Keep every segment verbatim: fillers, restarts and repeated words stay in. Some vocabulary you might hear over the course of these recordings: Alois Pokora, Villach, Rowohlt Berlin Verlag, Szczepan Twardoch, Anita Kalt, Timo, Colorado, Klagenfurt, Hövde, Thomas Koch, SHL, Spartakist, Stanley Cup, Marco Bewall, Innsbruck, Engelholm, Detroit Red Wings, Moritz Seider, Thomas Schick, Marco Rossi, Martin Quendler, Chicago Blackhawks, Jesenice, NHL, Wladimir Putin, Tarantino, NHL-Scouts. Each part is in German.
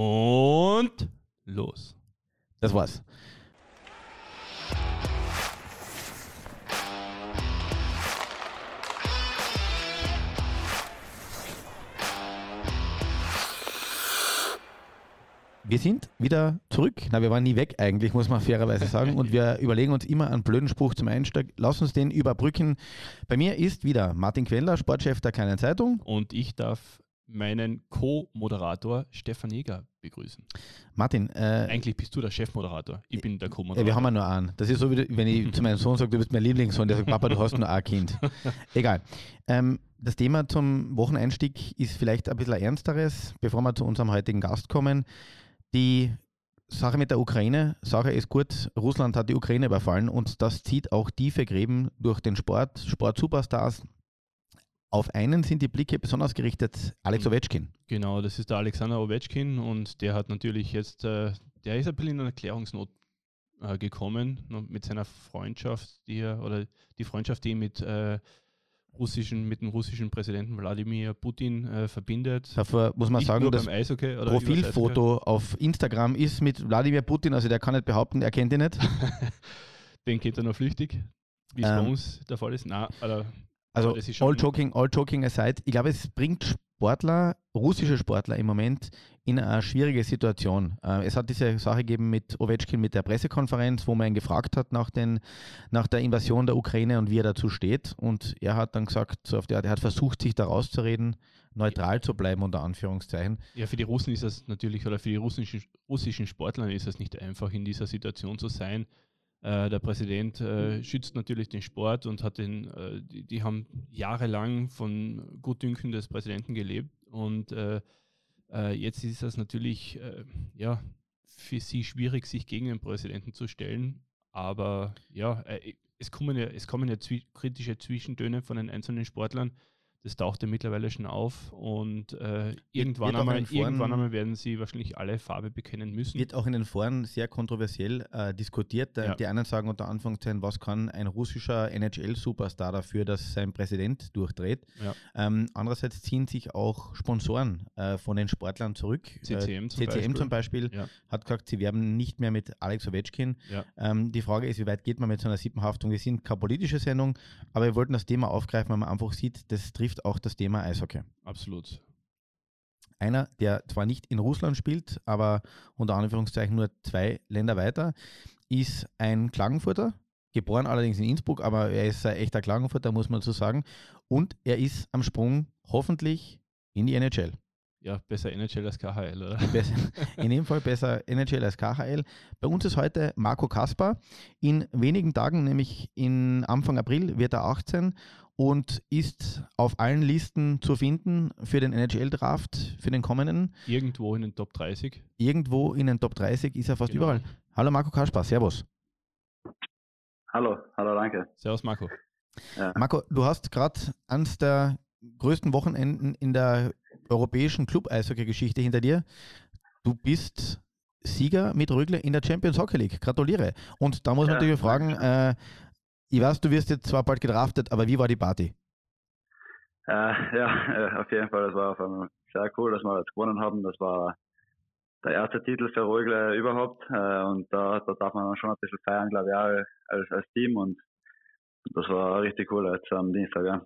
Und los. Das war's. Wir sind wieder zurück. Na, wir waren nie weg eigentlich, muss man fairerweise sagen. Und wir überlegen uns immer einen blöden Spruch zum Einstieg. Lass uns den überbrücken. Bei mir ist wieder Martin Quendler, Sportchef der Kleinen Zeitung. Und ich darf meinen Co-Moderator Stefan Jäger begrüßen. Martin. Äh, Eigentlich bist du der Chefmoderator. Ich bin der Co-Moderator. Wir haben ja nur einen. Das ist so, wie wenn ich zu meinem Sohn sage, du bist mein Lieblingssohn. Der sagt, Papa, du hast nur ein Kind. Egal. Ähm, das Thema zum Wocheneinstieg ist vielleicht ein bisschen ein ernsteres, bevor wir zu unserem heutigen Gast kommen. Die Sache mit der Ukraine, Sache ist gut, Russland hat die Ukraine überfallen und das zieht auch tiefe Gräben durch den Sport, Sport-Superstars. Auf einen sind die Blicke besonders gerichtet, Alex Ovechkin. Genau, das ist der Alexander Ovechkin und der hat natürlich jetzt, äh, der ist ein bisschen in eine Erklärungsnot äh, gekommen mit seiner Freundschaft, die er, oder die Freundschaft, die mit äh, Russischen, mit dem russischen Präsidenten Wladimir Putin äh, verbindet. Dafür muss man nicht sagen, das Profilfoto auf Instagram ist mit Wladimir Putin, also der kann nicht behaupten, er kennt ihn nicht. Den kennt er noch flüchtig, wie es ähm. bei uns der Fall ist. Nein, also, also das ist all joking, all joking aside, ich glaube, es bringt Sportler, russische Sportler im Moment in eine schwierige Situation. Äh, es hat diese Sache gegeben mit Ovechkin, mit der Pressekonferenz, wo man ihn gefragt hat nach, den, nach der Invasion der Ukraine und wie er dazu steht. Und er hat dann gesagt, so auf die Art, er hat versucht, sich da rauszureden, neutral ja. zu bleiben, unter Anführungszeichen. Ja, für die Russen ist das natürlich, oder für die russischen, russischen Sportler ist es nicht einfach, in dieser Situation zu sein. Äh, der Präsident äh, schützt natürlich den Sport und hat den, äh, die, die haben jahrelang von Gutdünken des Präsidenten gelebt und äh, äh, jetzt ist das natürlich äh, ja, für sie schwierig, sich gegen den Präsidenten zu stellen, aber ja, äh, es kommen ja, es kommen ja zwi- kritische Zwischentöne von den einzelnen Sportlern. Das taucht ja mittlerweile schon auf und äh, irgendwann, einmal, Foren, irgendwann einmal werden sie wahrscheinlich alle Farbe bekennen müssen. Wird auch in den Foren sehr kontroversiell äh, diskutiert. Ja. Die einen sagen unter Anführungszeichen, was kann ein russischer N H L-Superstar dafür, dass sein Präsident durchdreht. Ja. Ähm, andererseits ziehen sich auch Sponsoren äh, von den Sportlern zurück. C C M zum C C M Beispiel, zum Beispiel ja. hat gesagt, sie werben nicht mehr mit Alex Ovechkin. Ja. Ähm, die Frage ist, wie weit geht man mit so einer Sippenhaftung? Wir sind keine politische Sendung, aber wir wollten das Thema aufgreifen, weil man einfach sieht, das trifft auch das Thema Eishockey. Absolut. Einer, der zwar nicht in Russland spielt, aber unter Anführungszeichen nur zwei Länder weiter, ist ein Klagenfurter, geboren allerdings in Innsbruck, aber er ist ein echter Klagenfurter, muss man so sagen. Und er ist am Sprung hoffentlich in die N H L. Ja, besser N H L als K H L, oder? Besser, in dem Fall besser N H L als K H L. Bei uns ist heute Marco Kasper. In wenigen Tagen, nämlich in Anfang April, wird er achtzehn und ist auf allen Listen zu finden für den N H L-Draft, für den kommenden. Irgendwo in den Top dreißig. Irgendwo in den Top dreißig ist er fast genau. überall. Hallo Marco Kasper, servus. Hallo, hallo, danke. Servus Marco. Ja. Marco, du hast gerade eines der größten Wochenenden in der europäischen Club-Eishockey-Geschichte hinter dir. Du bist Sieger mit Rögle in der Champions-Hockey-League. Gratuliere. Und da muss man ja, natürlich fragen, äh, ich weiß, du wirst jetzt zwar bald gedraftet, aber wie war die Party? Äh, ja, auf jeden Fall. Das war auf einmal sehr cool, dass wir das gewonnen haben. Das war der erste Titel für Rögle überhaupt. Äh, und da, da darf man schon ein bisschen feiern, glaube ich, auch als, als Team. Und das war richtig cool jetzt am Dienstag, ja.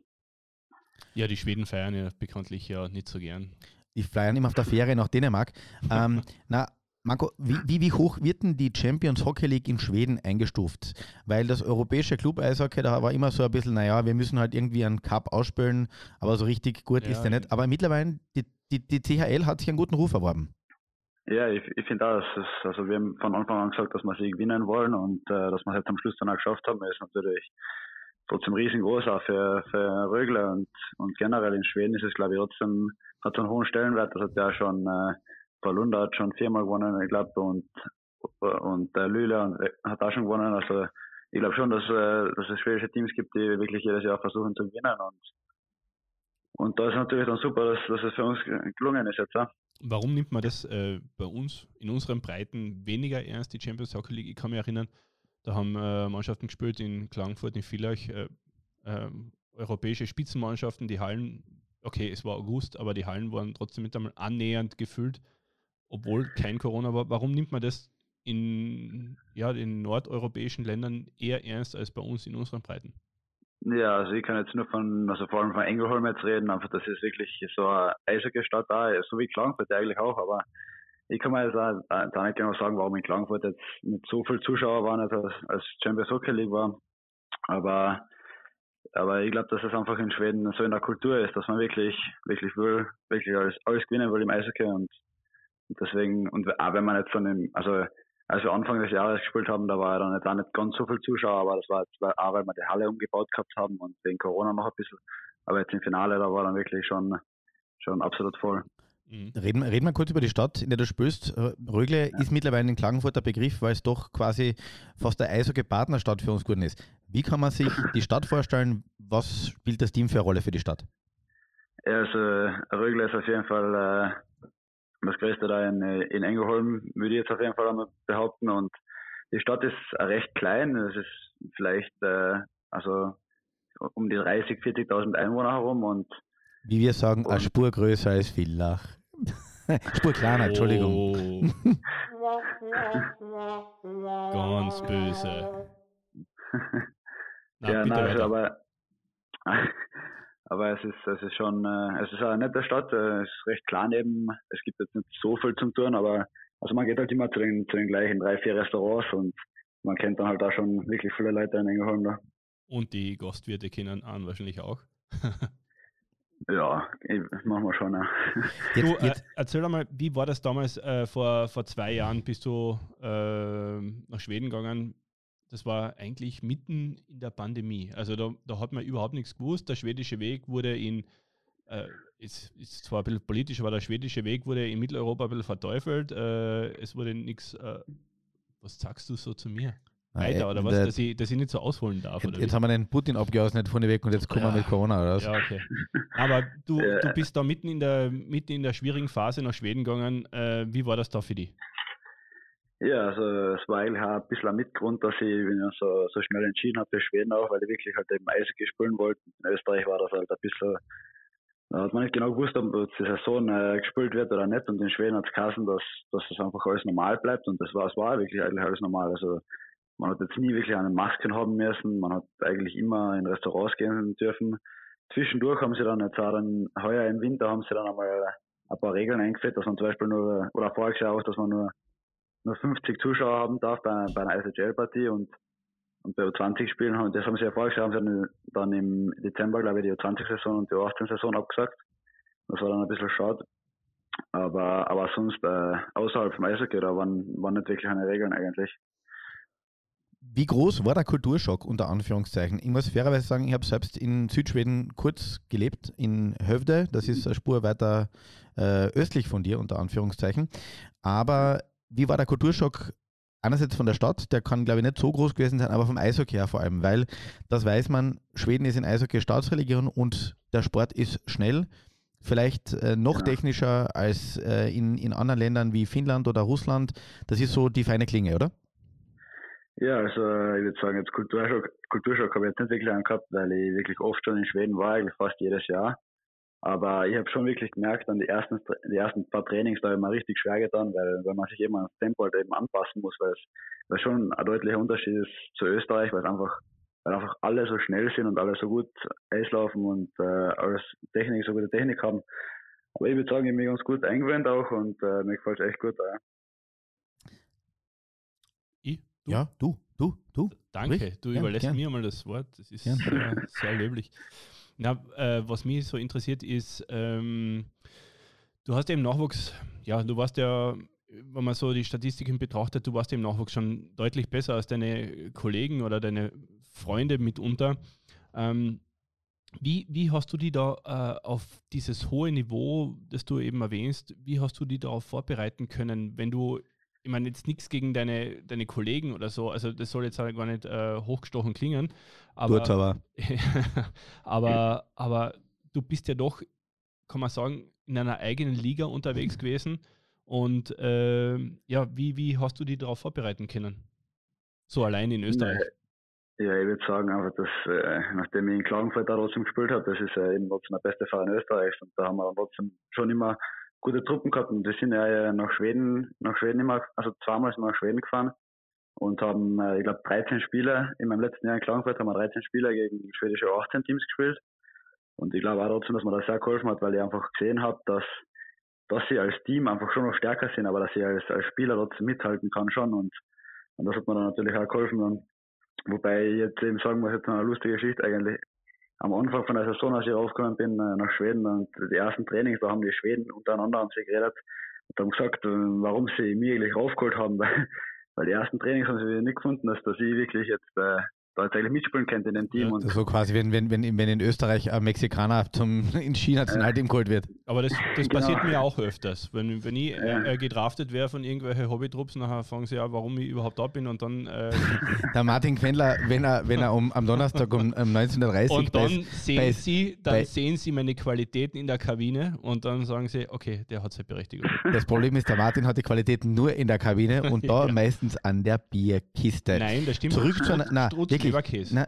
Ja, die Schweden feiern ja bekanntlich ja nicht so gern. Die feiern immer auf der Fähre nach Dänemark. ähm, na, Marco, wie, wie, wie hoch wird denn die Champions-Hockey-League in Schweden eingestuft? Weil das europäische Club-Eishockey, da war immer so ein bisschen, naja, wir müssen halt irgendwie einen Cup ausspielen, aber so richtig gut ja, ist der ja. nicht. Aber mittlerweile, die, die, die K H L hat sich einen guten Ruf erworben. Ja, ich, ich finde auch, also wir haben von Anfang an gesagt, dass wir sie gewinnen wollen und äh, dass wir es halt am Schluss dann auch geschafft haben, ist natürlich trotzdem riesengroß auch für, für Rögle und, und generell in Schweden ist es, glaube ich, trotzdem hat einen hohen Stellenwert. Das hat ja schon äh, Palunda hat schon viermal gewonnen, ich glaube, und und äh, Lüle hat auch schon gewonnen. Also ich glaube schon, dass, äh, dass es schwedische Teams gibt, die wirklich jedes Jahr versuchen zu gewinnen und und da ist natürlich dann super, dass, dass es für uns gelungen ist jetzt. Ja? Warum nimmt man das äh, bei uns in unseren Breiten weniger ernst, die Champions Hockey League? Ich kann mich erinnern, da haben äh, Mannschaften gespielt in Klagenfurt, in Villach, äh, äh, europäische Spitzenmannschaften, die Hallen, okay, es war August, aber die Hallen waren trotzdem mit einmal annähernd gefüllt. obwohl kein Corona war. Warum nimmt man das in, ja, in nordeuropäischen Ländern eher ernst als bei uns in unseren Breiten? Ja, also ich kann jetzt nur von, also vor allem von Engelholm jetzt reden, einfach, das ist wirklich so eine Eishockey-Stadt da, so wie Klagenfurt eigentlich auch, aber ich kann mir jetzt auch da nicht genau sagen, warum in Klagenfurt jetzt nicht so viele Zuschauer waren, als, als Champions-Hockey-League war, aber, aber ich glaube, dass es einfach in Schweden so in der Kultur ist, dass man wirklich, wirklich will, wirklich alles, alles gewinnen will im Eishockey und, und deswegen, und auch wenn man jetzt dann im, also, als wir Anfang des Jahres gespielt haben, da war ja dann jetzt auch nicht ganz so viel Zuschauer, aber das war jetzt auch, weil wir die Halle umgebaut gehabt haben und wegen Corona noch ein bisschen. Aber jetzt im Finale, da war dann wirklich schon, schon absolut voll. Reden, reden wir kurz über die Stadt, in der du spielst. Rögle ja. ist mittlerweile in Klagenfurt der Begriff, weil es doch quasi fast der Eishockey-Partnerstadt für uns geworden ist. Wie kann man sich die Stadt vorstellen? Was spielt das Team für eine Rolle für die Stadt? Also Rögle ist auf jeden Fall... Äh, das größte da in, in Engelholm, würde ich jetzt auf jeden Fall einmal behaupten. Und die Stadt ist recht klein. Es ist vielleicht äh, also um die dreißigtausend, vierzigtausend Einwohner herum. Und wie wir sagen, eine Spur größer als Villach. Spur kleiner, Entschuldigung. Oh. Ganz böse. Nein, ja, bitte, nein, aber... Aber es ist, es ist schon, es ist eine nette Stadt, es ist recht klein eben, es gibt jetzt nicht so viel zum Tun, aber also man geht halt immer zu den, zu den gleichen drei, vier Restaurants und man kennt dann halt auch schon wirklich viele Leute in Engelholm da. Und die Gastwirte kennen an wahrscheinlich auch. Ja, machen wir schon. Ja. Jetzt, du, jetzt. Äh, erzähl einmal, wie war das damals äh, vor, vor zwei Jahren, bist du äh, nach Schweden gegangen? Das war eigentlich mitten in der Pandemie. Also da, da hat man überhaupt nichts gewusst. Der schwedische Weg wurde in, äh, ist, ist zwar ein bisschen politisch, aber der schwedische Weg wurde in Mitteleuropa ein bisschen verteufelt. Äh, es wurde nichts, äh, was sagst du so zu mir? Weiter, oder was, dass ich, dass ich nicht so ausholen darf? Oder jetzt wie? Haben wir den Putin abgehauen von der Weg und jetzt kommen ja. wir mit Corona, oder was? Ja, okay. Aber du, du bist da mitten in, der, mitten in der schwierigen Phase nach Schweden gegangen. Äh, wie war das da für dich? Ja, also es war eigentlich auch ein bisschen ein Mitgrund, dass ich so, so schnell entschieden habe für Schweden auch, weil ich wirklich halt eben Eishockey spielen wollte. In Österreich war das halt ein bisschen, da hat man nicht genau gewusst, ob die Saison äh, gespielt wird oder nicht. Und in Schweden hat es geheißen, dass, dass das einfach alles normal bleibt. Und das war es war wirklich eigentlich alles normal. Also man hat jetzt nie wirklich eine Masken haben müssen, man hat eigentlich immer in Restaurants gehen dürfen. Zwischendurch haben sie dann jetzt auch dann, heuer im Winter haben sie dann einmal ein paar Regeln eingeführt, dass man zum Beispiel nur, oder voriges Jahr auch, dass man nur nur fünfzig Zuschauer haben darf bei, bei einer S H L-Partie und, und bei U zwanzig Spielen haben, das haben sie ja vorgeschlagen, haben sie dann im Dezember, glaube ich, die U zwanzig Saison und die U achtzehn Saison abgesagt. Das war dann ein bisschen schade. Aber, aber sonst, äh, außerhalb vom Eishockey, da waren, waren nicht wirklich keine Regeln eigentlich. Wie groß war der Kulturschock, unter Anführungszeichen? Ich muss fairerweise sagen, ich habe selbst in Südschweden kurz gelebt, in Hövde, das ist eine Spur weiter äh, östlich von dir, unter Anführungszeichen. Aber wie war der Kulturschock einerseits von der Stadt, der kann glaube ich nicht so groß gewesen sein, aber vom Eishockey her vor allem, weil das weiß man, Schweden ist in Eishockey Staatsreligion und der Sport ist schnell, vielleicht äh, noch ja. technischer als äh, in, in anderen Ländern wie Finnland oder Russland, das ist so die feine Klinge, oder? Ja, also ich würde sagen, jetzt Kulturschock, Kulturschock habe ich jetzt nicht wirklich angehabt, weil ich wirklich oft schon in Schweden war, eigentlich fast jedes Jahr, aber ich habe schon wirklich gemerkt, an die ersten, die ersten paar Trainings, da habe ich mir richtig schwer getan, weil, weil man sich eben ans Tempo halt eben anpassen muss, weil es, weil es schon ein deutlicher Unterschied ist zu Österreich, weil es einfach, weil einfach alle so schnell sind und alle so gut Eis laufen und äh, alles Technik, so gute Technik haben. Aber ich würde sagen, ich habe mich ganz gut eingewöhnt auch und äh, mir gefällt es echt gut. Äh. Ich? Du? Ja, du, du, du. Danke, Sprich? du ja, überlässt ja. mir mal das Wort, das ist ja. sehr, sehr löblich. Na, äh, was mich so interessiert ist, ähm, du hast ja im Nachwuchs, ja, du warst ja, wenn man so die Statistiken betrachtet, du warst ja im Nachwuchs schon deutlich besser als deine Kollegen oder deine Freunde mitunter. Ähm, wie, wie hast du die da äh, auf dieses hohe Niveau, das du eben erwähnst, wie hast du die darauf vorbereiten können, wenn du, ich meine jetzt nichts gegen deine, deine Kollegen oder so, also das soll jetzt halt gar nicht äh, hochgestochen klingen, aber, Gut, aber. aber, aber du bist ja doch, kann man sagen, in einer eigenen Liga unterwegs gewesen und äh, ja, wie, wie hast du die darauf vorbereiten können? So allein in Österreich? Ja, ich würde sagen, einfach, dass äh, nachdem ich in Klagenfurt da trotzdem gespielt habe, das ist äh, eben trotzdem der beste Verein Österreichs und da haben wir trotzdem schon immer gute Truppen gehabt und wir sind ja nach Schweden, nach Schweden immer, also zweimal sind wir nach Schweden gefahren und haben, ich glaube, dreizehn Spieler, in meinem letzten Jahr in Klagenfurt haben wir dreizehn Spieler gegen schwedische achtzehn Teams gespielt und ich glaube auch trotzdem, dass man das sehr geholfen hat, weil ich einfach gesehen habe, dass, dass sie als Team einfach schon noch stärker sind, aber dass ich als, als Spieler trotzdem mithalten kann schon und, und das hat mir dann natürlich auch geholfen und, wobei ich jetzt eben sagen muss, jetzt noch eine lustige Geschichte eigentlich. Am Anfang von der Saison, als ich rausgekommen bin, nach Schweden, und die ersten Trainings, da haben die Schweden untereinander haben sie geredet und haben gesagt, warum sie mich eigentlich raufgeholt haben, weil, weil die ersten Trainings haben sie nicht gefunden, dass, dass ich wirklich jetzt äh, da tatsächlich mitspielen könnte in dem Team. Ja, und so quasi, wenn, wenn, wenn, wenn in Österreich ein Mexikaner zum, in China zum Altim geholt wird. Aber das, das genau. passiert mir auch öfters. Wenn, wenn ich ja. äh, gedraftet wäre von irgendwelchen Hobbytrupps, nachher fragen sie ja, warum ich überhaupt da bin und dann... Äh der Martin Quendler, wenn er, wenn er um, am Donnerstag um, um neunzehn Uhr dreißig und dann bei, sehen bei, sie, dann bei, sehen sie meine Qualitäten in der Kabine und dann sagen sie, okay, der hat seine Berechtigung. Das Problem ist, der Martin hat die Qualitäten nur in der Kabine und da ja. meistens an der Bierkiste. Nein, das stimmt. Zurück zu einer... Na, Leberkäse. Na,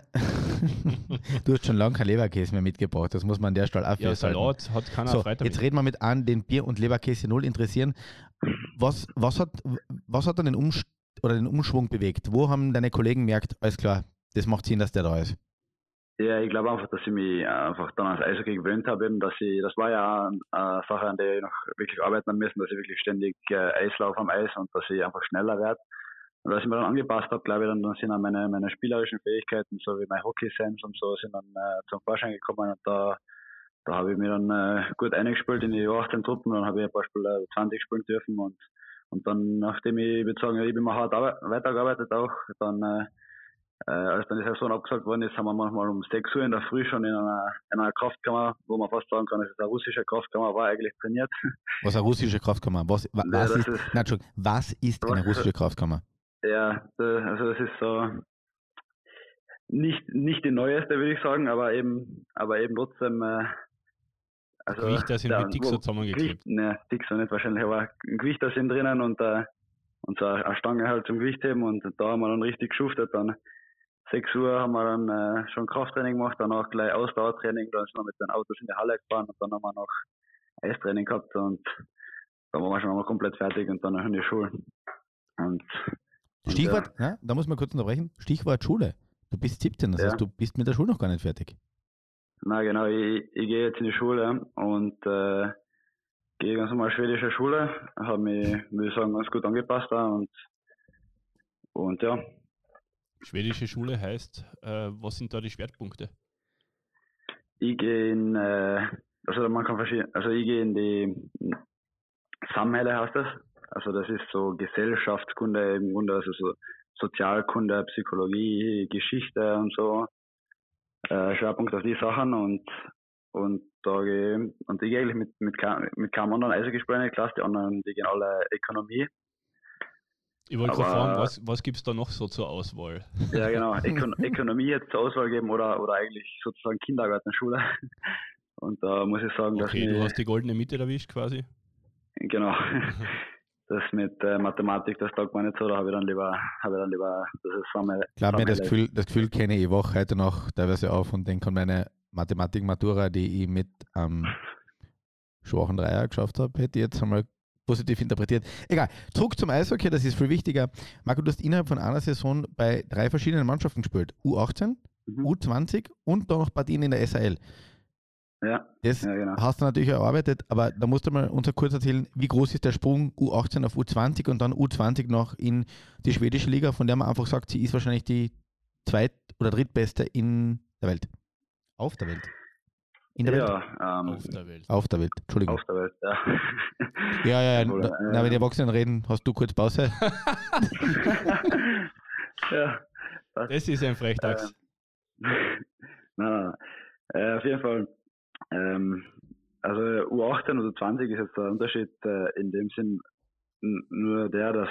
du hast schon lange kein Leberkäse mehr mitgebracht, das muss man an der Stelle auch ja, Salat hat keiner so, Freitag. Jetzt reden wir mit an, den Bier und Leberkäse null interessieren. Was, was hat, was hat dann den, Umsch- oder den Umschwung bewegt? Wo haben deine Kollegen gemerkt, alles klar, das macht Sinn, dass der da ist? Ja, ich glaube einfach, dass ich mich einfach dann ans Eishockey gewöhnt habe. Eben, dass ich, das war ja eine Sache, an der ich noch wirklich arbeiten habe müssen, dass ich wirklich ständig Eislauf am Eis und dass ich einfach schneller werde. Und als ich mir dann angepasst habe, glaube ich, dann, dann sind dann meine, meine spielerischen Fähigkeiten, so wie mein Hockey-Sense und so, sind dann äh, zum Vorschein gekommen. Und da, da habe ich mir dann äh, gut eingespielt in die achtzehn Truppen. Dann habe ich ein paar Spieler zwanzig spielen dürfen. Und, und dann, nachdem ich, ich würde sagen, ich bin mal hart arbeit- weitergearbeitet auch, dann, äh, als dann die Saison abgesagt worden ist, haben wir manchmal um sechs Uhr in der Früh schon in einer, in einer Kraftkammer, wo man fast sagen kann, es ist eine russische Kraftkammer, war eigentlich trainiert. Was eine russische Kraftkammer? Was, was, was, ja, ist, ist, nein, was ist eine russische Kraftkammer? Ja, also das ist so nicht nicht die neueste, würde ich sagen, aber eben aber eben trotzdem äh, also Gewicht, das sind da, mit Dick so zusammengeklebt. Ne, Dick so nicht wahrscheinlich, aber ein Gewicht da sind drinnen und, äh, und so eine Stange halt zum Gewichtheben und da haben wir dann richtig geschuftet. Dann sechs Uhr haben wir dann äh, schon Krafttraining gemacht, danach gleich Ausdauertraining, dann sind wir mit den Autos in die Halle gefahren und dann haben wir noch Eistraining gehabt und da waren wir schon einmal komplett fertig und dann noch in die Schule. Und Stichwort, ja. Ja, da muss man kurz unterbrechen, Stichwort Schule. Du bist siebzehn, das ja. heißt, du bist mit der Schule noch gar nicht fertig. Na genau, ich, ich gehe jetzt in die Schule und äh, gehe ganz normal schwedische Schule, habe mich, würde ich sagen, ganz gut angepasst da und, und ja. Schwedische Schule heißt, äh, was sind da die Schwerpunkte? Ich gehe in, äh, also man kann verschiedene, also ich gehe in die Samhälle heißt das. Also das ist so Gesellschaftskunde im Grunde, also so Sozialkunde, Psychologie, Geschichte und so. Äh, Schwerpunkt auf die Sachen und und da gehe und ich gehe eigentlich mit mit keinem, mit keinem anderen Eishockeyspieler in die Klasse, die anderen, die gehen alle Ökonomie. Ich wollte gerade fragen, was, was gibt es da noch so zur Auswahl? Ja genau, Ökon- Ökonomie jetzt zur Auswahl geben oder oder eigentlich sozusagen Kindergartenschule. Und da muss ich sagen, okay, dass... Okay, du hast die goldene Mitte erwischt quasi? Genau. Das mit äh, Mathematik, das taugt man nicht so, da habe ich dann lieber, habe ich dann lieber, das ist Sammel. Ich glaube mir, das Gefühl, das Gefühl kenne ich auch heute noch teilweise auf und denke an meine Mathematik-Matura, die ich mit ähm, schwachen Dreier geschafft habe, hätte ich jetzt einmal positiv interpretiert. Egal, zurück zum Eishockey, das ist viel wichtiger. Marco, du hast innerhalb von einer Saison bei drei verschiedenen Mannschaften gespielt, U achtzehn, mhm. U zwanzig und dann noch Partien in der S H L. Ja, das ja, genau. hast du natürlich erarbeitet, aber da musst du mal uns kurz erzählen, wie groß ist der Sprung U achtzehn auf U zwanzig und dann U zwanzig noch in die schwedische Liga, von der man einfach sagt, sie ist wahrscheinlich die zweit- oder drittbeste in der Welt. Auf der Welt. In der ja, Welt? Ähm, auf der Welt. Auf der Welt, Entschuldigung. Auf der Welt, ja. Ja, ja, ja. Na, na, wenn die Erwachsenen reden, hast du kurz Pause. Ja, das, das ist ein Frechdachs. Äh, na, äh, auf jeden Fall. Ähm, also U achtzehn oder U zwanzig ist jetzt der Unterschied äh, in dem Sinn n- nur der, dass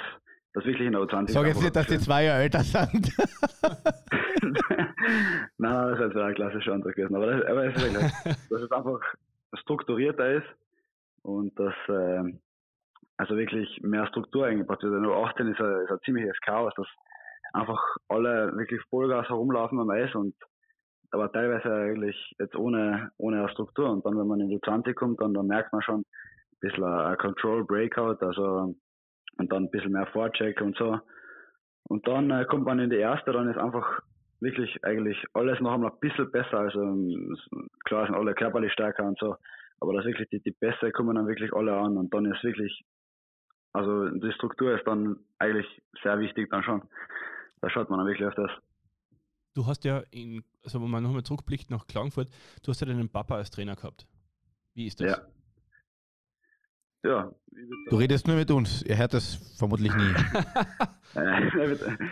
das wirklich in der U zwanzig... Sag jetzt nicht, dass die zwei Jahre älter sind. Nein, das ist ein klassischer Antrag gewesen. Aber das, aber das ist ja dass es einfach strukturierter ist und dass äh, also wirklich mehr Struktur eingebracht wird. In U achtzehn ist ein, ist ein ziemliches Chaos, dass einfach alle wirklich Vollgas herumlaufen am Eis und aber teilweise eigentlich jetzt ohne, ohne Struktur. Und dann, wenn man in die zwanzig kommt, dann, dann merkt man schon, bisschen ein Control Breakout, also und dann ein bisschen mehr Vorcheck und so. Und dann äh, kommt man in die erste, dann ist einfach wirklich eigentlich alles noch einmal ein bisschen besser. Also klar sind alle körperlich stärker und so, aber das wirklich die, die Beste kommen dann wirklich alle an und dann ist wirklich, also die Struktur ist dann eigentlich sehr wichtig dann schon. Da schaut man dann wirklich auf das. Du hast ja, in, also wenn man nochmal zurückblickt nach Klagenfurt, du hast ja deinen Papa als Trainer gehabt. Wie ist das? Ja. Ja. Du redest nur mit uns, ihr hört das vermutlich nie.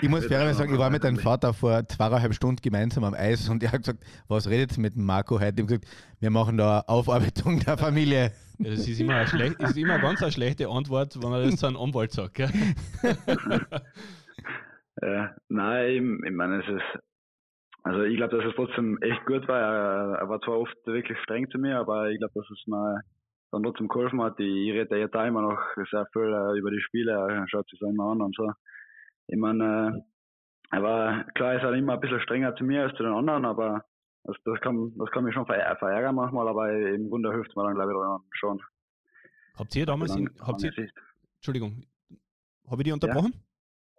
Ich muss fairerweise sagen, ich war mit deinem Vater vor zweieinhalb Stunden gemeinsam am Eis und er hat gesagt, was redet ihr mit Marco heute? Ich habe gesagt, wir machen da eine Aufarbeitung der Familie. Ja, das ist immer, eine schlech- ist immer ganz eine schlechte Antwort, wenn man das zu einem Anwalt sagt. Gell? Ja, nein, ich meine, es ist, also ich glaube, dass es trotzdem echt gut war. Er war zwar oft wirklich streng zu mir, aber ich glaube, dass es mal dann trotzdem geholfen hat. Ich rede ja da immer noch sehr viel über die Spiele, schaut sich das immer an und so. Ich meine, er war, klar ist er immer ein bisschen strenger zu mir als zu den anderen, aber das, das kann, das kann mich schon ver- verärgern manchmal, aber im Grunde hilft man dann, glaube ich, schon. Habt ihr damals, in, habt ihr, Entschuldigung, habe ich dich unterbrochen? Ja.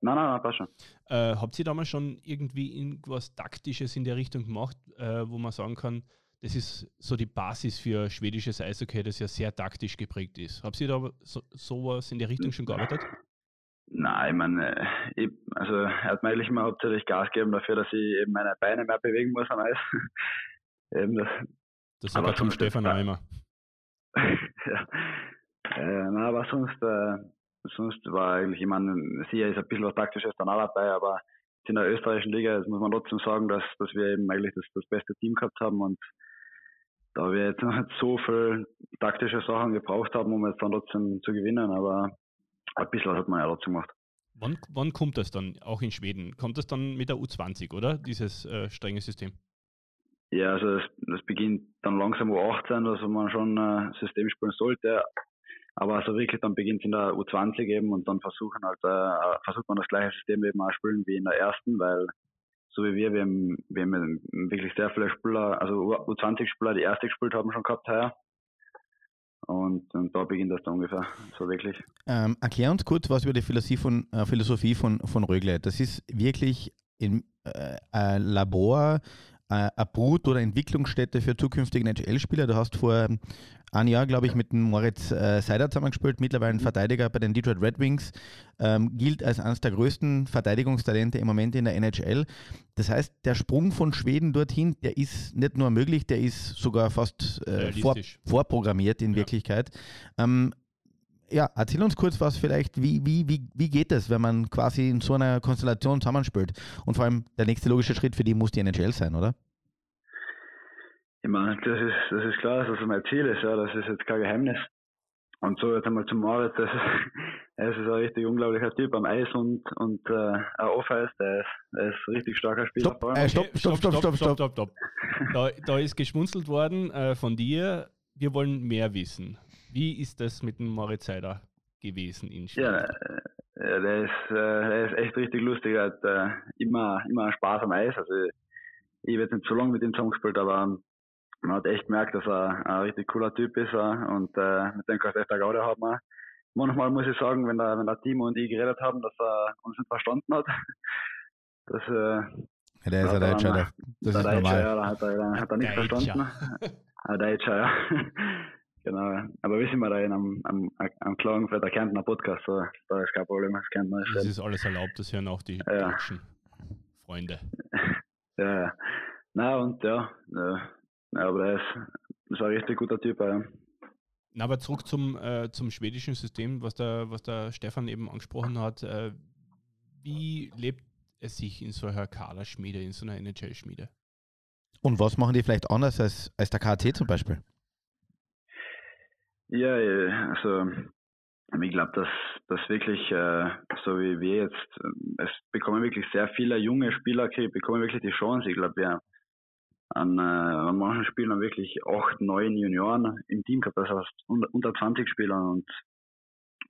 Nein, nein, nein, passt schon. Äh, habt ihr damals schon irgendwie irgendwas Taktisches in der Richtung gemacht, äh, wo man sagen kann, das ist so die Basis für schwedisches Eishockey, das ja sehr taktisch geprägt ist. Habt ihr da so, sowas in der Richtung schon gearbeitet? Nein, ich meine, ich, also er hat mir eigentlich immer hauptsächlich Gas gegeben dafür, dass ich eben meine Beine mehr bewegen muss am Eis. eben das das sagt zum Stefan auch immer. Ja. Äh, na, aber sonst... Äh, Sonst war eigentlich, ich meine, sicher ist ein bisschen was Taktisches dann auch dabei, aber in der österreichischen Liga, das muss man trotzdem sagen, dass, dass wir eben eigentlich das, das beste Team gehabt haben und da wir jetzt noch nicht so viel taktische Sachen gebraucht haben, um jetzt dann trotzdem zu gewinnen, aber ein bisschen was hat man ja trotzdem gemacht. Wann, wann kommt das dann, auch in Schweden? Kommt das dann mit der U zwanzig, oder? Dieses äh, strenge System? Ja, also das, das beginnt dann langsam U achtzehn, dass man schon ein äh, System spielen sollte. Aber also wirklich, dann beginnt es in der U zwanzig eben und dann versuchen halt, äh, versucht man das gleiche System eben auch spielen wie in der ersten, weil so wie wir, wir haben, wir haben wirklich sehr viele Spieler, also U zwanzig Spieler, die erste gespielt haben, schon gehabt heuer. Und, und da beginnt das dann ungefähr so wirklich. Ähm, erklär uns kurz was über die Philosophie von, äh, Philosophie von, von Rögle. Das ist wirklich im äh, Labor, eine Brut- oder Entwicklungsstätte für zukünftige N H L-Spieler. Du hast vor einem Jahr, glaube ich, mit dem Moritz äh, Seider zusammengespielt, mittlerweile ein Verteidiger bei den Detroit Red Wings, ähm, gilt als eines der größten Verteidigungstalente im Moment in der N H L. Das heißt, der Sprung von Schweden dorthin, der ist nicht nur möglich, der ist sogar fast äh, vor, vorprogrammiert in ja. Wirklichkeit. Ähm, ja, erzähl uns kurz was vielleicht, wie, wie, wie, wie geht das, wenn man quasi in so einer Konstellation zusammenspielt? Und vor allem der nächste logische Schritt für die muss die N H L sein, oder? Ich meine, das ist, das ist klar, dass das mein Ziel ist, ja, das ist jetzt kein Geheimnis. Und so jetzt einmal zum Moritz, das ist, er ist ein richtig unglaublicher Typ am Eis und, und äh, ein Off-Eis, der ist, der ist ein richtig starker Spieler. Stopp, äh, stopp, stopp, stopp, stopp, stopp, stopp, stopp. Da, da ist geschmunzelt worden äh, von dir, wir wollen mehr wissen. Wie ist das mit dem Moritz Seider gewesen in Schweden? Ja, der ist, der ist echt richtig lustig. Er hat immer, immer Spaß am Eis. Also ich habe jetzt nicht so lange mit ihm zusammengespielt, aber man hat echt gemerkt, dass er ein richtig cooler Typ ist und mit dem kannst du echt eine Gaude haben. Manchmal muss ich sagen, wenn der, wenn der Timo und ich geredet haben, dass er uns nicht verstanden hat. Dass, ja, der ist ein Deutscher, das ist normal. Ja, da hat er, hat er nicht Deutscher. Verstanden. Ein Deutscher, ja. Genau, aber wir sind mal da in einem, einem, einem Klagenfurter Kärntner Podcast, so, da ist kein Problem, das Kärntner ist. Das ist alles erlaubt, das hören auch die ja. deutschen Freunde. Ja, ja. Na und ja, ja. ja aber der ist, ist ein richtig guter Typ. Ja. Na, aber zurück zum, äh, zum schwedischen System, was der, was der Stefan eben angesprochen hat. Äh, wie lebt es sich in so einer Kaderschmiede, in so einer N H L-Schmiede? Und was machen die vielleicht anders als, als der K H L zum Beispiel? Ja, also ich glaube, dass das wirklich, äh, so wie wir jetzt, äh, es bekommen wirklich sehr viele junge Spieler, okay, bekommen wirklich die Chance. Ich glaube, wir haben äh, an manchen Spielern wirklich acht, neun Junioren im Team gehabt, das heißt unter zwanzig Spielern und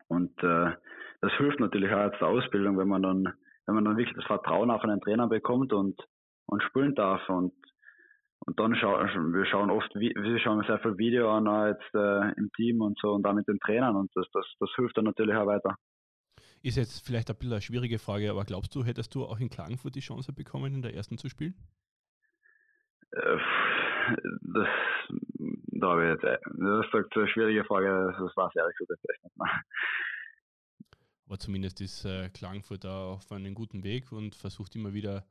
und äh, das hilft natürlich auch jetzt der Ausbildung, wenn man dann wenn man dann wirklich das Vertrauen auch an den Trainer bekommt und und spielen darf und Und dann schauen wir schauen oft, wir schauen sehr viel Video an, auch jetzt äh, im Team und so und auch mit den Trainern, und das, das, das hilft dann natürlich auch weiter. Ist jetzt vielleicht ein bisschen eine schwierige Frage, aber glaubst du, hättest du auch in Klagenfurt die Chance bekommen, in der ersten zu spielen? Äh, das, da habe ich jetzt, das ist eine schwierige Frage, das war sehr gut, vielleicht nicht mal. Aber zumindest ist äh, Klagenfurt da auf einem guten Weg und versucht immer wieder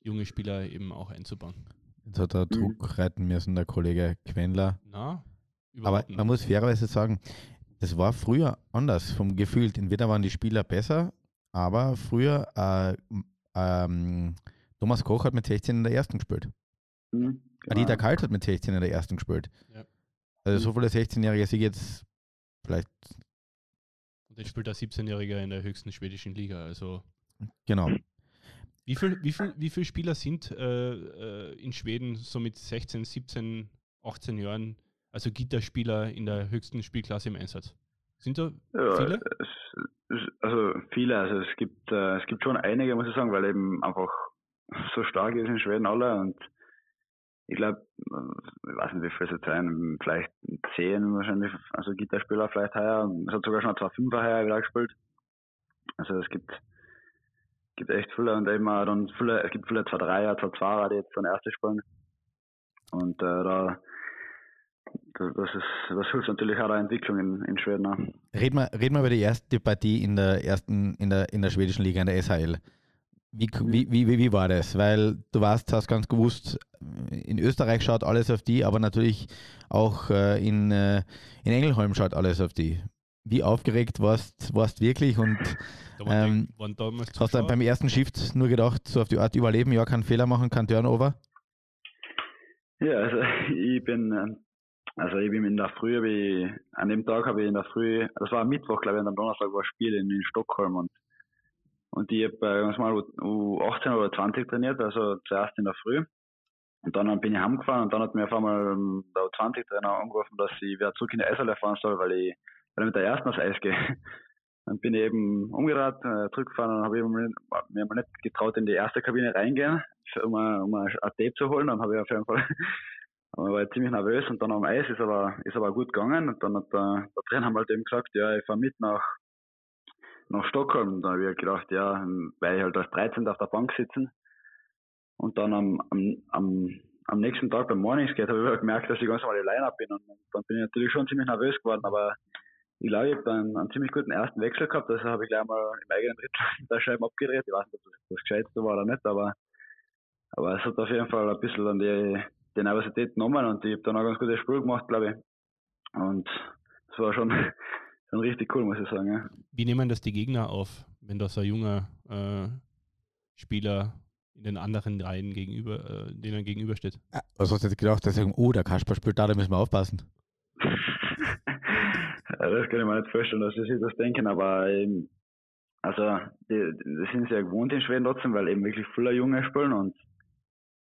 junge Spieler eben auch einzubauen. Jetzt hat er Druck reiten müssen, der Kollege Quendler. Na, aber man muss fairerweise sagen, es war früher anders vom Gefühl. Entweder waren die Spieler besser, aber früher, äh, ähm, Thomas Koch hat mit sechzehn in der ersten gespielt. Mhm, genau. Anita Kalt hat mit sechzehn in der ersten gespielt. Ja. Also mhm. so viele sechzehnjährige sind jetzt vielleicht. Und jetzt spielt der siebzehnjährige in der höchsten schwedischen Liga. Also genau. Wie viele wie viel, wie viel Spieler sind äh, in Schweden so mit sechzehn, siebzehn, achtzehn Jahren, also Gitterspieler in der höchsten Spielklasse im Einsatz? Sind da ja, viele? Es, also viele, also es gibt, äh, es gibt schon einige, muss ich sagen, weil eben einfach so stark ist in Schweden alle, und ich glaube, ich weiß nicht, wie viele es sein, vielleicht zehn wahrscheinlich, also Gitterspieler vielleicht heuer, es hat sogar schon zwei Fünfer heuer wieder gespielt, also es gibt Es gibt echt viele, und eben auch dann viele, es gibt viele zwei Dreier, zwei Zweier, die jetzt dann erste spielen. Und äh, da, das ist, das hilft natürlich auch der Entwicklung in, in Schweden auch. Reden wir, reden wir über die erste Partie in der ersten, in der, in der schwedischen Liga, in der S H L. Wie, wie, wie, wie war das? Weil du warst, hast ganz gewusst, in Österreich schaut alles auf die, aber natürlich auch äh, in, äh, in Engelholm schaut alles auf die. Wie aufgeregt warst warst wirklich, und ähm, da hast du beim ersten Shift nur gedacht, so auf die Art überleben, ja, keinen Fehler machen, kein Turnover? Ja, also ich bin, also ich bin in der Früh, hab ich, an dem Tag habe ich in der Früh, das war am Mittwoch, glaube ich, und am Donnerstag war ein Spiel in, in Stockholm, und, und ich habe äh, mal U achtzehn oder U zwanzig trainiert, also zuerst in der Früh, und dann bin ich heimgefahren, und dann hat mir auf einmal der U zwanzig Trainer angerufen, dass ich wieder zurück in die Eishalle fahren soll, weil ich weil ich mit der ersten aufs Eis gehe. Dann bin ich eben umgedreht, äh, zurückgefahren, und habe ich mir mal nicht getraut, in die erste Kabine reingehen, für, um, um ein Tape zu holen. Dann habe ich auf jeden Fall, aber war ich ziemlich nervös, und dann am Eis ist aber, ist aber gut gegangen. Und dann hat der, der Trainer haben halt eben gesagt, ja, ich fahre mit nach, nach Stockholm. Und dann habe ich gedacht, ja, weil ich halt als dreizehnter auf der Bank sitzen. Und dann am, am, am Am nächsten Tag beim Morningskate habe ich gemerkt, dass ich ganz normal alleine bin, und dann bin ich natürlich schon ziemlich nervös geworden, aber ich glaube, ich habe einen, einen ziemlich guten ersten Wechsel gehabt, also habe ich gleich mal im eigenen Drittel der Scheiben abgedreht. Ich weiß nicht, ob das gescheit war oder nicht, aber, aber es hat auf jeden Fall ein bisschen an die, die Nervosität genommen, und ich habe dann auch ganz gutes Spiel gemacht, glaube ich. Und das war schon, schon richtig cool, muss ich sagen. Ja. Wie nehmen das die Gegner auf, wenn da so ein junger äh, Spieler in den anderen Reihen gegenüber, äh, denen gegenübersteht? Was hast du jetzt gedacht, dass ich sage, oh, der Kasper spielt da, da müssen wir aufpassen? Das kann ich mir nicht vorstellen, dass sie das denken, aber ähm, also, die, die sind sehr gewohnt in Schweden trotzdem, weil eben wirklich viele Junge spielen, und,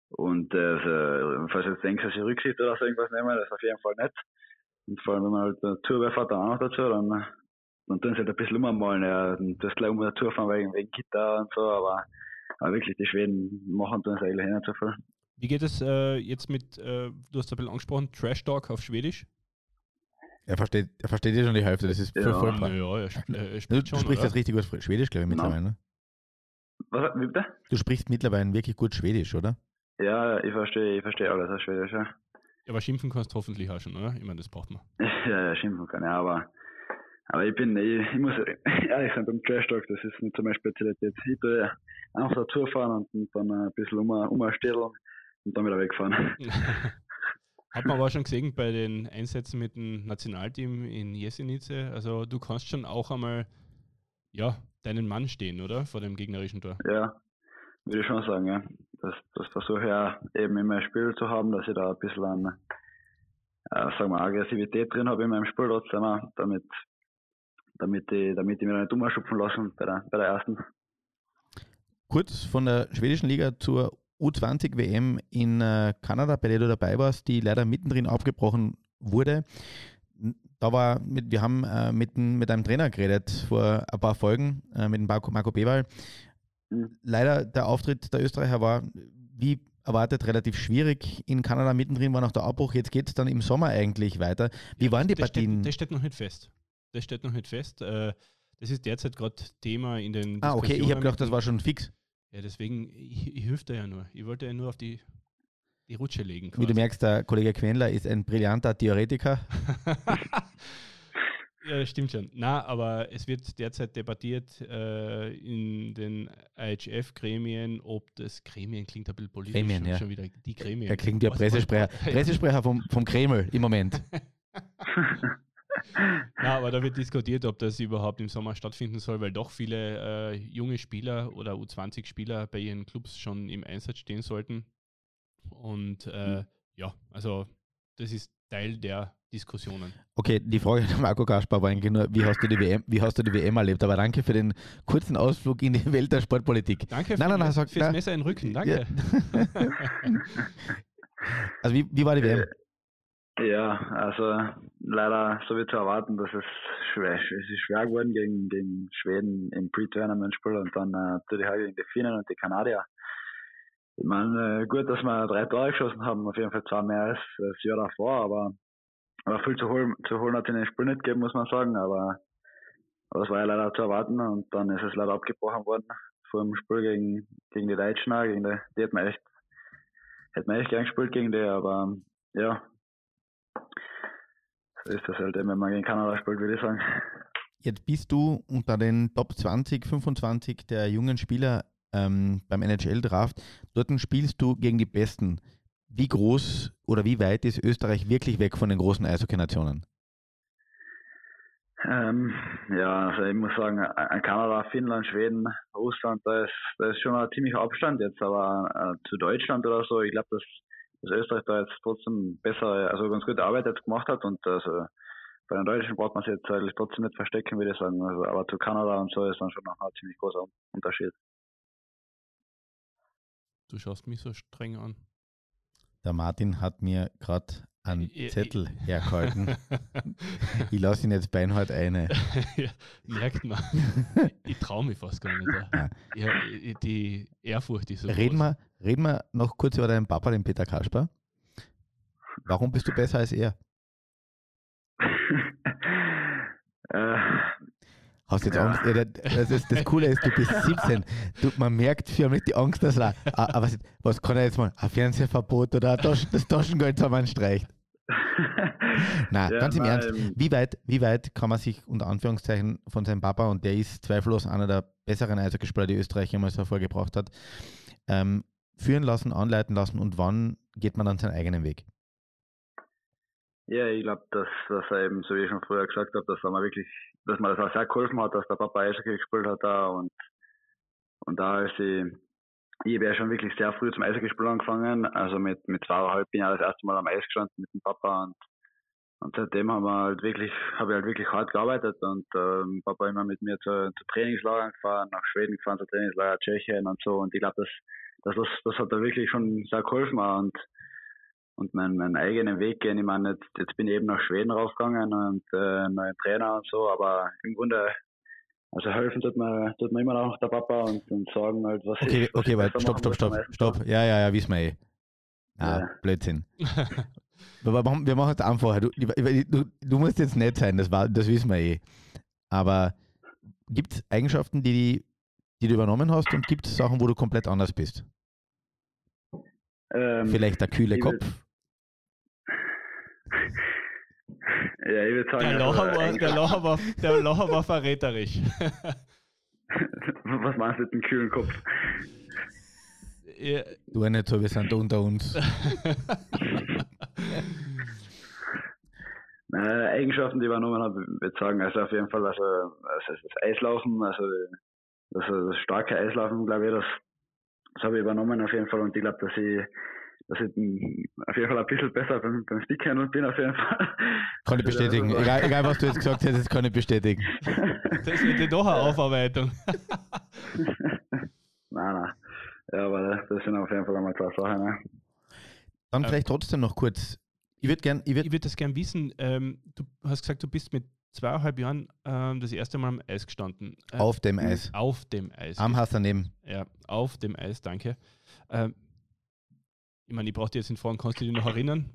und äh, also, falls du jetzt denkst, dass sie Rücksicht oder so irgendwas nehmen, das ist auf jeden Fall nicht. Und vor allem, wenn man halt eine Tour bei Vater auch noch dazu, dann, dann tun sie halt ein bisschen ummalen, ja, das gleich um eine Tour fahren wegen, wegen Gitarre und so, aber Aber wirklich, die Schweden machen das eigentlich nicht so viel. Wie geht es äh, jetzt mit, äh, du hast ein bisschen angesprochen, Trash Talk auf Schwedisch? Er versteht, er versteht ja schon die Hälfte, das ist ja voll voll. Ja, er sp- er spricht schon, du sprichst das richtig gut Schwedisch, glaube ich, mittlerweile, ne? Was, wie bitte? Du sprichst mittlerweile wirklich gut Schwedisch, oder? Ja, ich verstehe, ich verstehe alles auf Schwedisch, ja. Ja, aber schimpfen kannst du hoffentlich auch schon, oder? Ich meine, das braucht man. Ja, ja, schimpfen kann, ja, aber... Aber ich bin, ich, ich muss ehrlich sein, beim Trash Talk, das ist nicht so meine Spezialität. Ich tue einfach da Tour fahren und dann ein bisschen um, umstädeln und dann wieder wegfahren. Hat man aber schon gesehen bei den Einsätzen mit dem Nationalteam in Jesenice. Also du kannst schon auch einmal, ja, deinen Mann stehen, oder? Vor dem gegnerischen Tor. Ja, würde ich schon sagen, ja. Das, das versuche ich ja eben in meinem Spiel zu haben, dass ich da ein bisschen an, äh, sagen wir, Aggressivität drin habe in meinem Spiel trotzdem auch, damit damit die, damit die mir nicht umschupfen lassen bei der, bei der ersten. Kurz von der schwedischen Liga zur U zwanzig W M in äh, Kanada, bei der du dabei warst, die leider mittendrin abgebrochen wurde. Da war mit, wir haben äh, mit, mit einem Trainer geredet vor ein paar Folgen, äh, mit dem Marco Bewall. Mhm. Leider der Auftritt der Österreicher war wie erwartet, relativ schwierig. In Kanada mittendrin war noch der Abbruch, jetzt geht es dann im Sommer eigentlich weiter. Wie ja, waren die das Partien? Steht, das steht noch nicht fest. Das steht noch nicht fest. Das ist derzeit gerade Thema in den Ah, okay, ich habe gedacht, das war schon fix. Ja, deswegen, ich, ich hilfte ja nur. Ich wollte ja nur auf die, die Rutsche legen. Quasi. Wie du merkst, der Kollege Quendler ist ein brillanter Theoretiker. Ja, das stimmt schon. Na, aber es wird derzeit debattiert äh, in den I H F-Gremien, ob das Gremien klingt ein bisschen politisch Gremien, ja. Schon wieder die Gremien. Da klingt ja Pressesprecher. Pressesprecher vom, vom Kreml im Moment. Na, aber da wird diskutiert, ob das überhaupt im Sommer stattfinden soll, weil doch viele äh, junge Spieler oder U zwanzig Spieler bei ihren Clubs schon im Einsatz stehen sollten. Und äh, mhm. ja, also das ist Teil der Diskussionen. Okay, die Frage von Marco Kasper war eigentlich nur, wie hast du die W M, wie hast du die W M erlebt? Aber danke für den kurzen Ausflug in die Welt der Sportpolitik. Danke nein, für nein, nein, sag, fürs na, Messer in den Rücken, danke. Ja. Also wie, wie war die W M? Ja, also leider so wie zu erwarten, dass es schwer, es ist schwer geworden gegen, gegen Schweden im Pre-Tournament-Spiel und dann natürlich auch gegen die Finnen und die Kanadier. Ich meine, gut, dass wir drei Tore geschossen haben, auf jeden Fall zwei mehr als das Jahr davor, aber, aber viel zu holen, zu holen hat es in den Spiel nicht gegeben, muss man sagen, aber, aber das war ja leider zu erwarten und dann ist es leider abgebrochen worden vor dem Spiel gegen, gegen die Deutschen, gegen die, die hätten wir echt, hätten wir echt gern gespielt gegen die, aber ja, so ist das halt eben, wenn man gegen Kanada spielt, würde ich sagen. Jetzt bist du unter den Top zwanzig, fünfundzwanzig der jungen Spieler Ähm, beim N H L-Draft, dort spielst du gegen die Besten. Wie groß oder wie weit ist Österreich wirklich weg von den großen Eishockey-Nationen? Ähm, ja, also ich muss sagen, Kanada, Finnland, Schweden, Russland, da ist, da ist schon ein ziemlicher Abstand jetzt, aber äh, zu Deutschland oder so, ich glaube, dass, dass Österreich da jetzt trotzdem besser, also ganz gute Arbeit jetzt gemacht hat und also bei den Deutschen braucht man es jetzt eigentlich trotzdem nicht verstecken, würde ich sagen, also, aber zu Kanada und so ist dann schon noch ein ziemlich großer Unterschied. Du schaust mich so streng an. Der Martin hat mir gerade einen ich, Zettel ich, hergehalten. Ich lasse ihn jetzt beinhart eine. Ja, merkt man. Ich, ich traue mich fast gar nicht. Ja. Ja, die Ehrfurcht ist so reden groß. Wir, reden wir noch kurz über deinen Papa, den Peter Kasper. Warum bist du besser als er? äh... Hast jetzt ja. Angst? Ja, das, ist, das Coole ist, du bist siebzehn. Du, man merkt förmlich die Angst, dass er, aber was kann er jetzt mal? Ein Fernsehverbot oder Taschen, das Taschengeld zusammenstreicht. Nein, ja, ganz im nein. Ernst. Wie weit, wie weit kann man sich unter Anführungszeichen von seinem Papa, und der ist zweifellos einer der besseren Eishockeyspieler, die Österreich jemals hervorgebracht hat, ähm, führen lassen, anleiten lassen und wann geht man dann seinen eigenen Weg? Ja, ich glaube, dass, dass er eben, so wie ich schon früher gesagt habe, dass er mal wirklich, dass man das auch sehr geholfen hat, dass der Papa Eishockey gespielt hat da und, und da ist sie, ich habe ja schon wirklich sehr früh zum Eishockeyspielen angefangen, also mit, mit zweieinhalb bin ich das erste Mal am Eis gestanden mit dem Papa und, und seitdem haben wir halt wirklich, habe ich halt wirklich hart gearbeitet und, ähm, Papa immer mit mir zu, zu Trainingslagern gefahren, nach Schweden gefahren, zu Trainingslager, Tschechien und so und ich glaube, das, das, das hat da wirklich schon sehr geholfen und, Und meinen, meinen eigenen Weg gehen. Ich meine, jetzt, jetzt bin ich eben nach Schweden raufgegangen und äh, neuen Trainer und so, aber im Grunde, also helfen tut mir, tut mir immer noch der Papa und, und sagen halt, was okay, ich... Okay, okay, stopp, stopp, stopp, stopp. Ja, ja, ja, wissen wir eh. Ah, ja. Blödsinn. wir, machen, wir machen jetzt einfach, du, du, du musst jetzt nett sein, das, war, das wissen wir eh. Aber gibt es Eigenschaften, die, die du übernommen hast und gibt es Sachen, wo du komplett anders bist? Ähm, Vielleicht der kühle Kopf? Ja, ich würde sagen... Der Locher war, der Locher war, der Locher war verräterisch. Was meinst du mit dem kühlen Kopf? Ja. Du nicht so, wir sind da unter uns. Na, Eigenschaften, die ich übernommen habe, ich würde sagen, also auf jeden Fall also, also das Eislaufen, also, also das starke Eislaufen, glaube ich, das Das habe ich übernommen auf jeden Fall und ich glaube, dass ich, dass ich auf jeden Fall ein bisschen besser beim, beim Stickhandel bin auf jeden Fall. Kann ich bestätigen. Egal, egal was du jetzt gesagt hast, das kann ich bestätigen. Das ist nicht noch eine Aufarbeitung. Nein, nein. Ja, aber das sind auf jeden Fall einmal zwei Sachen. Ne? Dann ähm, vielleicht trotzdem noch kurz. Ich würde gern, ich würd ich würd das gern wissen. Ähm, du hast gesagt, du bist mit zweieinhalb Jahren ähm, das erste Mal am Eis gestanden. Ähm, auf dem Eis. Auf dem Eis. Am Hass daneben. Ja, auf dem Eis, danke. Ähm, Ich meine, ich brauche dir jetzt in Fragen, kannst du dich noch erinnern?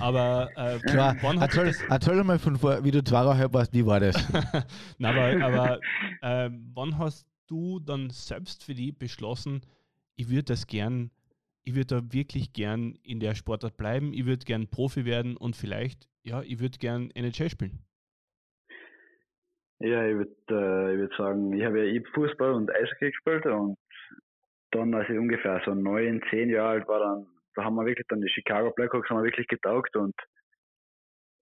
Aber äh, klar, wann hat erzähl, das... erzähl doch mal von vor, wie du zweieinhalb warst, wie war das? Nein, aber, aber äh, wann hast du dann selbst für dich beschlossen, ich würde das gern, ich würde da wirklich gern in der Sportart bleiben, ich würde gern Profi werden und vielleicht, ja, ich würde gern N H L spielen? Ja, ich würde äh, ich würd sagen, ich habe ja Fußball und Eishockey gespielt und dann, als ich ungefähr so neun, zehn Jahre alt war, dann, da haben wir wirklich dann die Chicago Blackhawks haben wir wirklich getaugt und,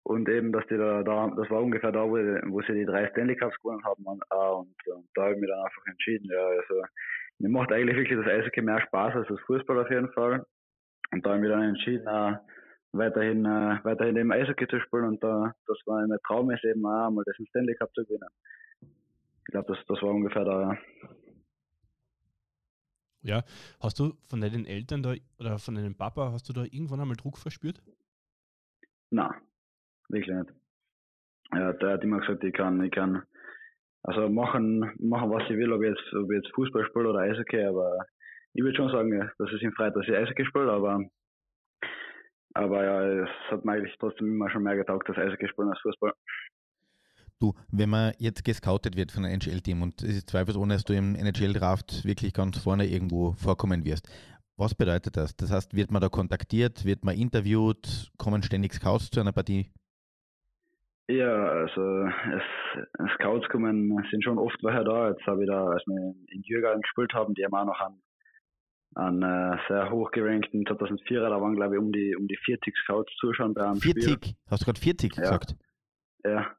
und eben, dass die da, da, das war ungefähr da, wo, wo sie die drei Stanley Cups gewonnen haben und, und, und da habe ich mich dann einfach entschieden, ja, also mir macht eigentlich wirklich das Eishockey mehr Spaß als das Fußball auf jeden Fall und da habe ich mich dann entschieden, auch weiterhin, äh, weiterhin eben Eishockey zu spielen und da, das war mein Traum, ist eben auch einmal das Stanley Cup zu gewinnen. Ich glaube, das, das war ungefähr da, ja. Ja, hast du von deinen Eltern da oder von deinem Papa, hast du da irgendwann einmal Druck verspürt? Nein, wirklich nicht. Ja, der hat immer gesagt, ich kann, ich kann also machen, machen was ich will, ob ich jetzt, ob ich jetzt Fußball spiele oder Eishockey, aber ich würde schon sagen, das ist ihm frei, dass ich Eishockey spiele, aber, aber ja, es hat mir eigentlich trotzdem immer schon mehr getaugt, das Eishockey spielen als Fußball. Du, wenn man jetzt gescoutet wird von einem N H L-Team und es ist zweifelsohne, dass du im N H L-Draft wirklich ganz vorne irgendwo vorkommen wirst, was bedeutet das? Das heißt, wird man da kontaktiert, wird man interviewt, kommen ständig Scouts zu einer Partie? Ja, also es, Scouts kommen, sind schon oft welche da. Jetzt habe ich da, als wir in Jürgen gespielt haben, die haben auch noch an, an äh, sehr hochgerankten zweitausendvierer, da waren glaube ich um die, um die vierzig Scouts zuschauen bei einem vierzig? Spiel. Hast du gerade vierzig ja. gesagt? Ja.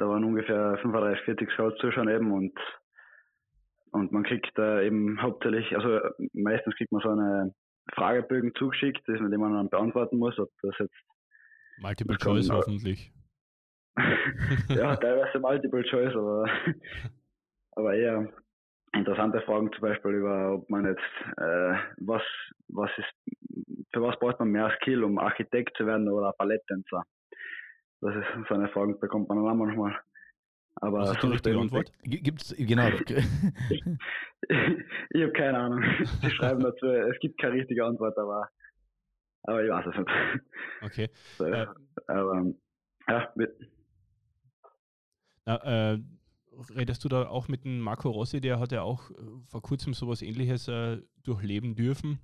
Da waren ungefähr fünfunddreißig, vierzig Scouts zuschauen eben und, und man kriegt da eben hauptsächlich, also meistens kriegt man so eine Fragebögen zugeschickt, das mit dem man dann beantworten muss, ob das jetzt Multiple das Choice kommt, hoffentlich. Ja, teilweise Multiple Choice, aber, aber eher interessante Fragen zum Beispiel über, ob man jetzt, äh, was, was ist, für was braucht man mehr Skill, um Architekt zu werden oder Balletttänzer? Das ist so eine Frage, bekommt man dann auch manchmal. Aber was ist die richtige Antwort? Gibt's, genau. ich ich habe keine Ahnung. Sie schreiben dazu, es gibt keine richtige Antwort, aber, aber ich weiß es nicht. Okay. So, äh, aber, ja, mit. Na, äh, redest du da auch mit dem Marco Rossi, der hat ja auch vor kurzem sowas Ähnliches äh, durchleben dürfen?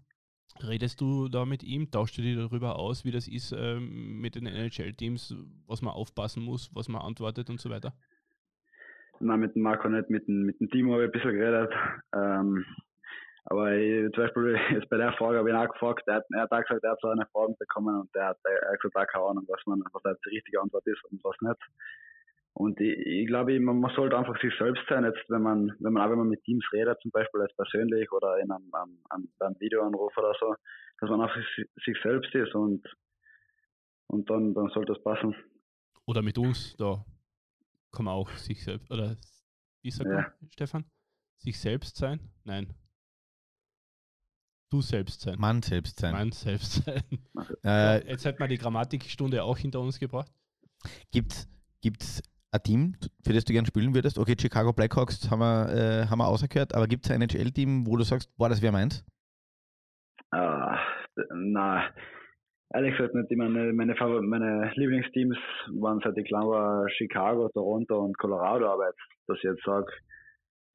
Redest du da mit ihm? Tauschst du dich darüber aus, wie das ist ähm, mit den N H L-Teams, was man aufpassen muss, was man antwortet und so weiter? Nein, mit dem Marco nicht, mit dem, mit dem Timo habe ich ein bisschen geredet. Ähm, aber ich, zum Beispiel jetzt bei der Frage habe ich ihn auch gefragt, er hat, er hat auch gesagt, er hat so eine Frage bekommen und er hat, er hat gesagt, auch keine Ahnung, was, man, was halt die richtige Antwort ist und was nicht. Und ich, ich glaube, man, man sollte einfach sich selbst sein, jetzt, wenn man, wenn man auch wenn man mit Teams redet, zum Beispiel als persönlich oder in einem, einem, einem Videoanruf oder so, dass man einfach sich, sich selbst ist und, und dann, dann sollte das passen. Oder mit uns, da kann man auch sich selbst, oder wie sagt ja. man, Stefan? Sich selbst sein? Nein. Du selbst sein. Mann selbst sein. Mann selbst sein. Äh, jetzt hat man die Grammatikstunde auch hinter uns gebracht. Gibt's, gibt's ein Team, für das du gern spielen würdest? Okay, Chicago Blackhawks haben wir, äh, haben wir ausgehört, aber gibt es ein N H L-Team, wo du sagst, boah, das wäre meins? Ah, nein, ehrlich gesagt nicht. Meine, meine, Favor- meine Lieblingsteams waren seit ich klein war Chicago, Toronto und Colorado, aber jetzt, dass ich jetzt sage,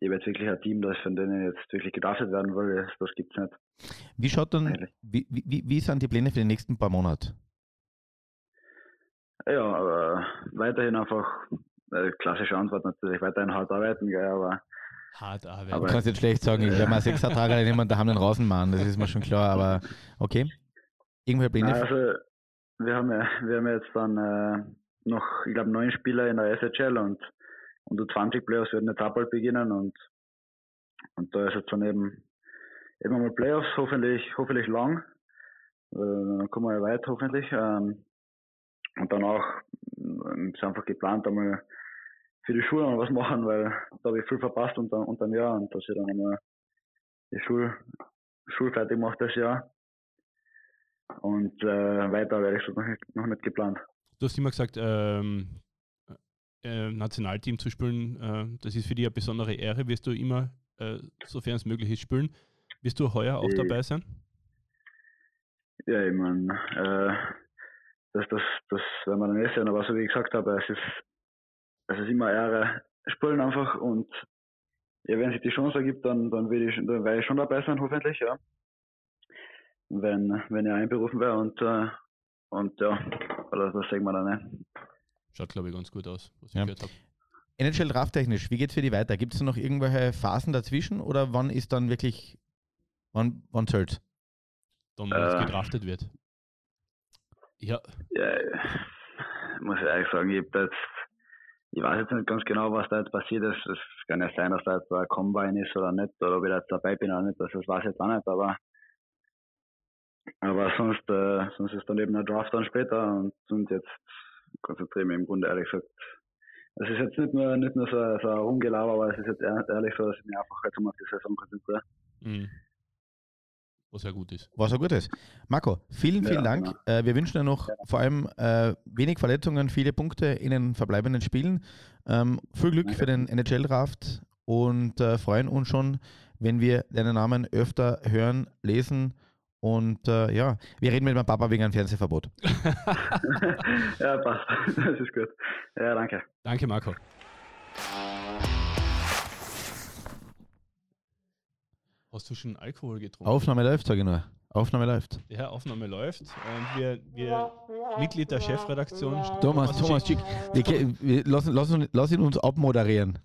ich habe jetzt wirklich ein Team, das von denen jetzt wirklich gedraftet werden will, das gibt es nicht. Wie schaut dann, wie, wie, wie sind die Pläne für die nächsten paar Monate? Ja, aber weiterhin einfach äh, klassische Antwort natürlich, weiterhin hart arbeiten, gell, aber... Hart arbeiten. Aber du kannst jetzt schlecht sagen, ich werde mal sechs Tage an jemanden daheim draußen machen, das ist mir schon klar, aber okay. Irgendwelche Pläne? Nein, also, wir haben ja, wir haben jetzt dann äh, noch, ich glaube, neun Spieler in der S H L und unter zwanzig Playoffs werden jetzt auch bald beginnen und, und da ist jetzt dann eben, eben mal Playoffs, hoffentlich, hoffentlich lang, dann äh, kommen wir ja weit, hoffentlich, ähm, und dann auch ist einfach geplant, einmal für die Schule was machen, weil da habe ich viel verpasst unter, unter dem Jahr und dass ich dann einmal die Schule, Schule fertig mache das Jahr. Und äh, weiter werde ich so noch, noch nicht geplant. Du hast immer gesagt, ähm, äh, Nationalteam zu spielen, äh, das ist für dich eine besondere Ehre. Wirst du immer, äh, sofern es möglich ist, spielen. Wirst du heuer auch ich, dabei sein? Ja, ich meine, äh, das, das, das werden wir dann nicht sehen, aber so wie ich gesagt habe, es ist, es ist immer Ehre, spielen einfach und ja, wenn sich die Chance ergibt, dann, dann werde ich, dann werde ich schon dabei sein, hoffentlich, ja. Wenn, wenn er einberufen wäre und, äh, und ja, also das sehen wir dann nicht. Schaut, glaube ich, ganz gut aus, was ich ja. gehört habe. N H L drafttechnisch, wie geht es für die weiter? Gibt es noch irgendwelche Phasen dazwischen oder wann ist dann wirklich, wann, wann zählt? Dann, wenn äh, es gedraftet wird. Ja. ja. Muss ich ehrlich sagen, ich, jetzt, ich weiß jetzt nicht ganz genau, was da jetzt passiert ist. Es kann ja sein, dass da jetzt ein Combine ist oder nicht, oder ob ich da jetzt dabei bin oder nicht, das weiß ich jetzt auch nicht, aber aber sonst, äh, sonst ist dann eben ein Draft dann später und, und jetzt konzentriere ich mich im Grunde ehrlich gesagt. Es ist jetzt nicht nur, nicht nur so, so ein Rumgelaber, aber es ist jetzt ehrlich so, dass ich mich einfach jetzt mal auf die Saison konzentriere. Mhm. Was ja gut ist. Was ja gut ist. Marco, vielen, vielen ja, Dank. Ja. Äh, wir wünschen dir noch ja. vor allem äh, wenig Verletzungen, viele Punkte in den verbleibenden Spielen. Ähm, viel Glück Danke. für den N H L-Draft und äh, freuen uns schon, wenn wir deinen Namen öfter hören, lesen. Und äh, ja, wir reden mit meinem Papa wegen einem Fernsehverbot. Ja, passt. Das ist gut. Ja, danke. Danke, Marco. Hast du schon Alkohol getrunken? Aufnahme läuft, sage ich nur. Aufnahme läuft. Ja, Aufnahme läuft. Und wir, wir Mitglied der Chefredaktion. Thomas, Thomas Schick, lass, lass, lass ihn uns abmoderieren.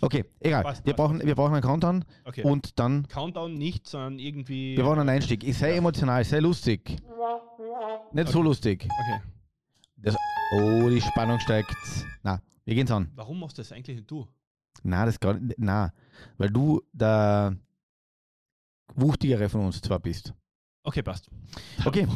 Okay, egal. Passt, wir, passt, brauchen, passt. wir brauchen einen Countdown okay. und dann... Countdown nicht, sondern irgendwie... Wir brauchen einen Einstieg. Ich sei ja. emotional, sei lustig. Nicht okay. so lustig. Okay. Das, oh, die Spannung steigt. Na, wir gehen's an. Warum machst du das eigentlich nicht du? Na, das gar nicht. Na, weil du da... Wuchtigere von uns zwar bist. Okay, passt. Okay.